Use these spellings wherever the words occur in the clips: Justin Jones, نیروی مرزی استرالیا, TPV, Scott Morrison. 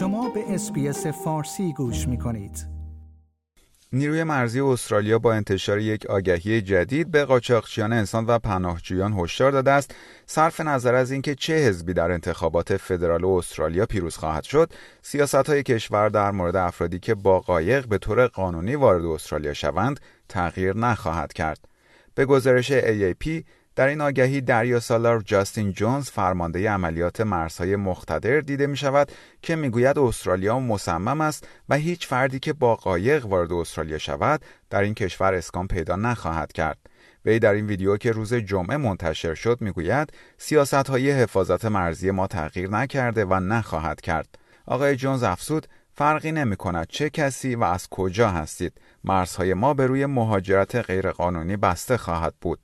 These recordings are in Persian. شما به اس‌بی‌اس فارسی گوش می‌کنید. نیروی مرزی استرالیا با انتشار یک آگهی جدید به قاچاقچیان انسان و پناهجویان هشدار داده است. صرف نظر از اینکه چه حزبی در انتخابات فدرال استرالیا پیروز خواهد شد، سیاست‌های کشور در مورد افرادی که با قایق به طور قانونی وارد استرالیا شوند تغییر نخواهد کرد. به گزارش AAP، در این آگهی دریاسالار جاستین جونز فرمانده عملیات مرزهای مقتدر دیده می شود که می گوید استرالیا مصمم است و هیچ فردی که با قایق وارد استرالیا شود در این کشور اسکان پیدا نخواهد کرد. وی در این ویدیو که روز جمعه منتشر شد می گوید سیاستهای حفاظت مرزی ما تغییر نکرده و نخواهد کرد. آقای جونز افزود فرقی نمی کند چه کسی و از کجا هستید، مرزهای ما به روی مهاجرت غیرقانونی بسته خواهد بود.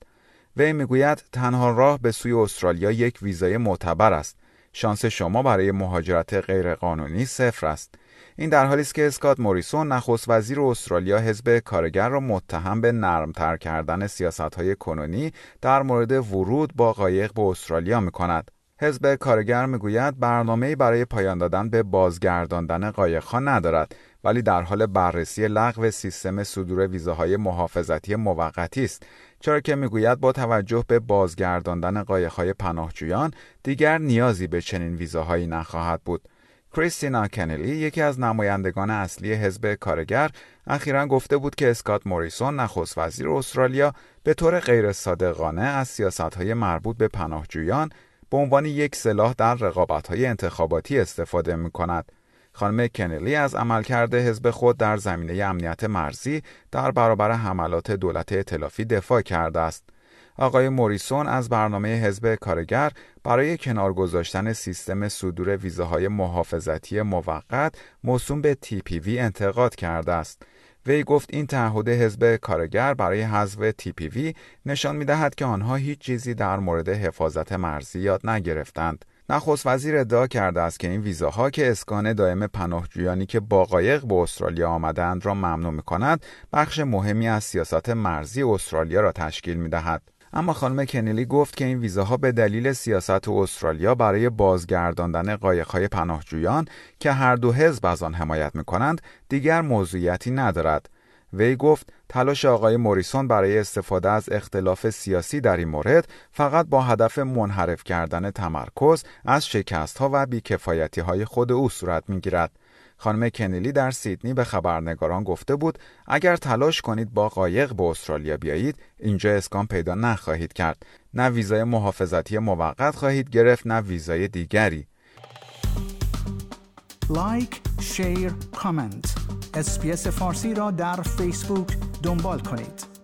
وی میگوید تنها راه به سوی استرالیا یک ویزای معتبر است. شانس شما برای مهاجرت غیرقانونی صفر است. این در حالی است که اسکات موریسون نخست وزیر استرالیا حزب کارگر را متهم به نرم‌تر کردن سیاست‌های کنونی در مورد ورود با قایق به استرالیا می‌کند. حزب کارگر میگوید برنامه‌ای برای پایان دادن به بازگرداندن قایق‌ها ندارد، ولی در حال بررسی لغو سیستم صدور ویزاهای محافظتی موقتی است، چرا که میگوید با توجه به بازگرداندن قایق‌های پناهجویان دیگر نیازی به چنین ویزاهایی نخواهد بود. کریستینا کنلی، یکی از نمایندگان اصلی حزب کارگر، اخیراً گفته بود که اسکات موریسون نخست وزیر استرالیا به طور غیر صادقانه از سیاست‌های مربوط به پناهجویان به عنوان یک سلاح در رقابت‌های انتخاباتی استفاده می‌کند. خانم کنلی از عملکرد حزب خود در زمینه امنیت مرزی در برابر حملات دولت ائتلافی دفاع کرده است. آقای موریسون از برنامه حزب کارگر برای کنار گذاشتن سیستم صدور ویزاهای محافظتی موقت موسوم به TPV انتقاد کرده است. وی گفت این تعهد حزب کارگر برای حذف TPV نشان می‌دهد که آنها هیچ چیزی در مورد حفاظت مرزی یاد نگرفتند. نخست وزیر ادعا کرده است که این ویزاها که اسکان دائم پناهجویانی که با قایق به استرالیا آمدند را ممنوع می‌کند، بخش مهمی از سیاست مرزی استرالیا را تشکیل می‌دهد. اما خانم کنلی گفت که این ویزاها به دلیل سیاست استرالیا برای بازگرداندن قایق‌های پناهجویان که هر دو حزب از آن حمایت می‌کنند، دیگر موضوعیتی ندارد. وی گفت تلاش آقای موریسون برای استفاده از اختلاف سیاسی در این مورد فقط با هدف منحرف کردن تمرکز از شکست‌ها و بی‌کفایتی‌های خود او صورت می‌گیرد. خانم کنلی در سیدنی به خبرنگاران گفته بود اگر تلاش کنید با قایق به استرالیا بیایید، اینجا اسکان پیدا نخواهید کرد. نه ویزای محافظتی موقت خواهید گرفت، نه ویزای دیگری. لایک، شیر، کامنت. اس‌بی‌اس فارسی را در فیسبوک دنبال کنید.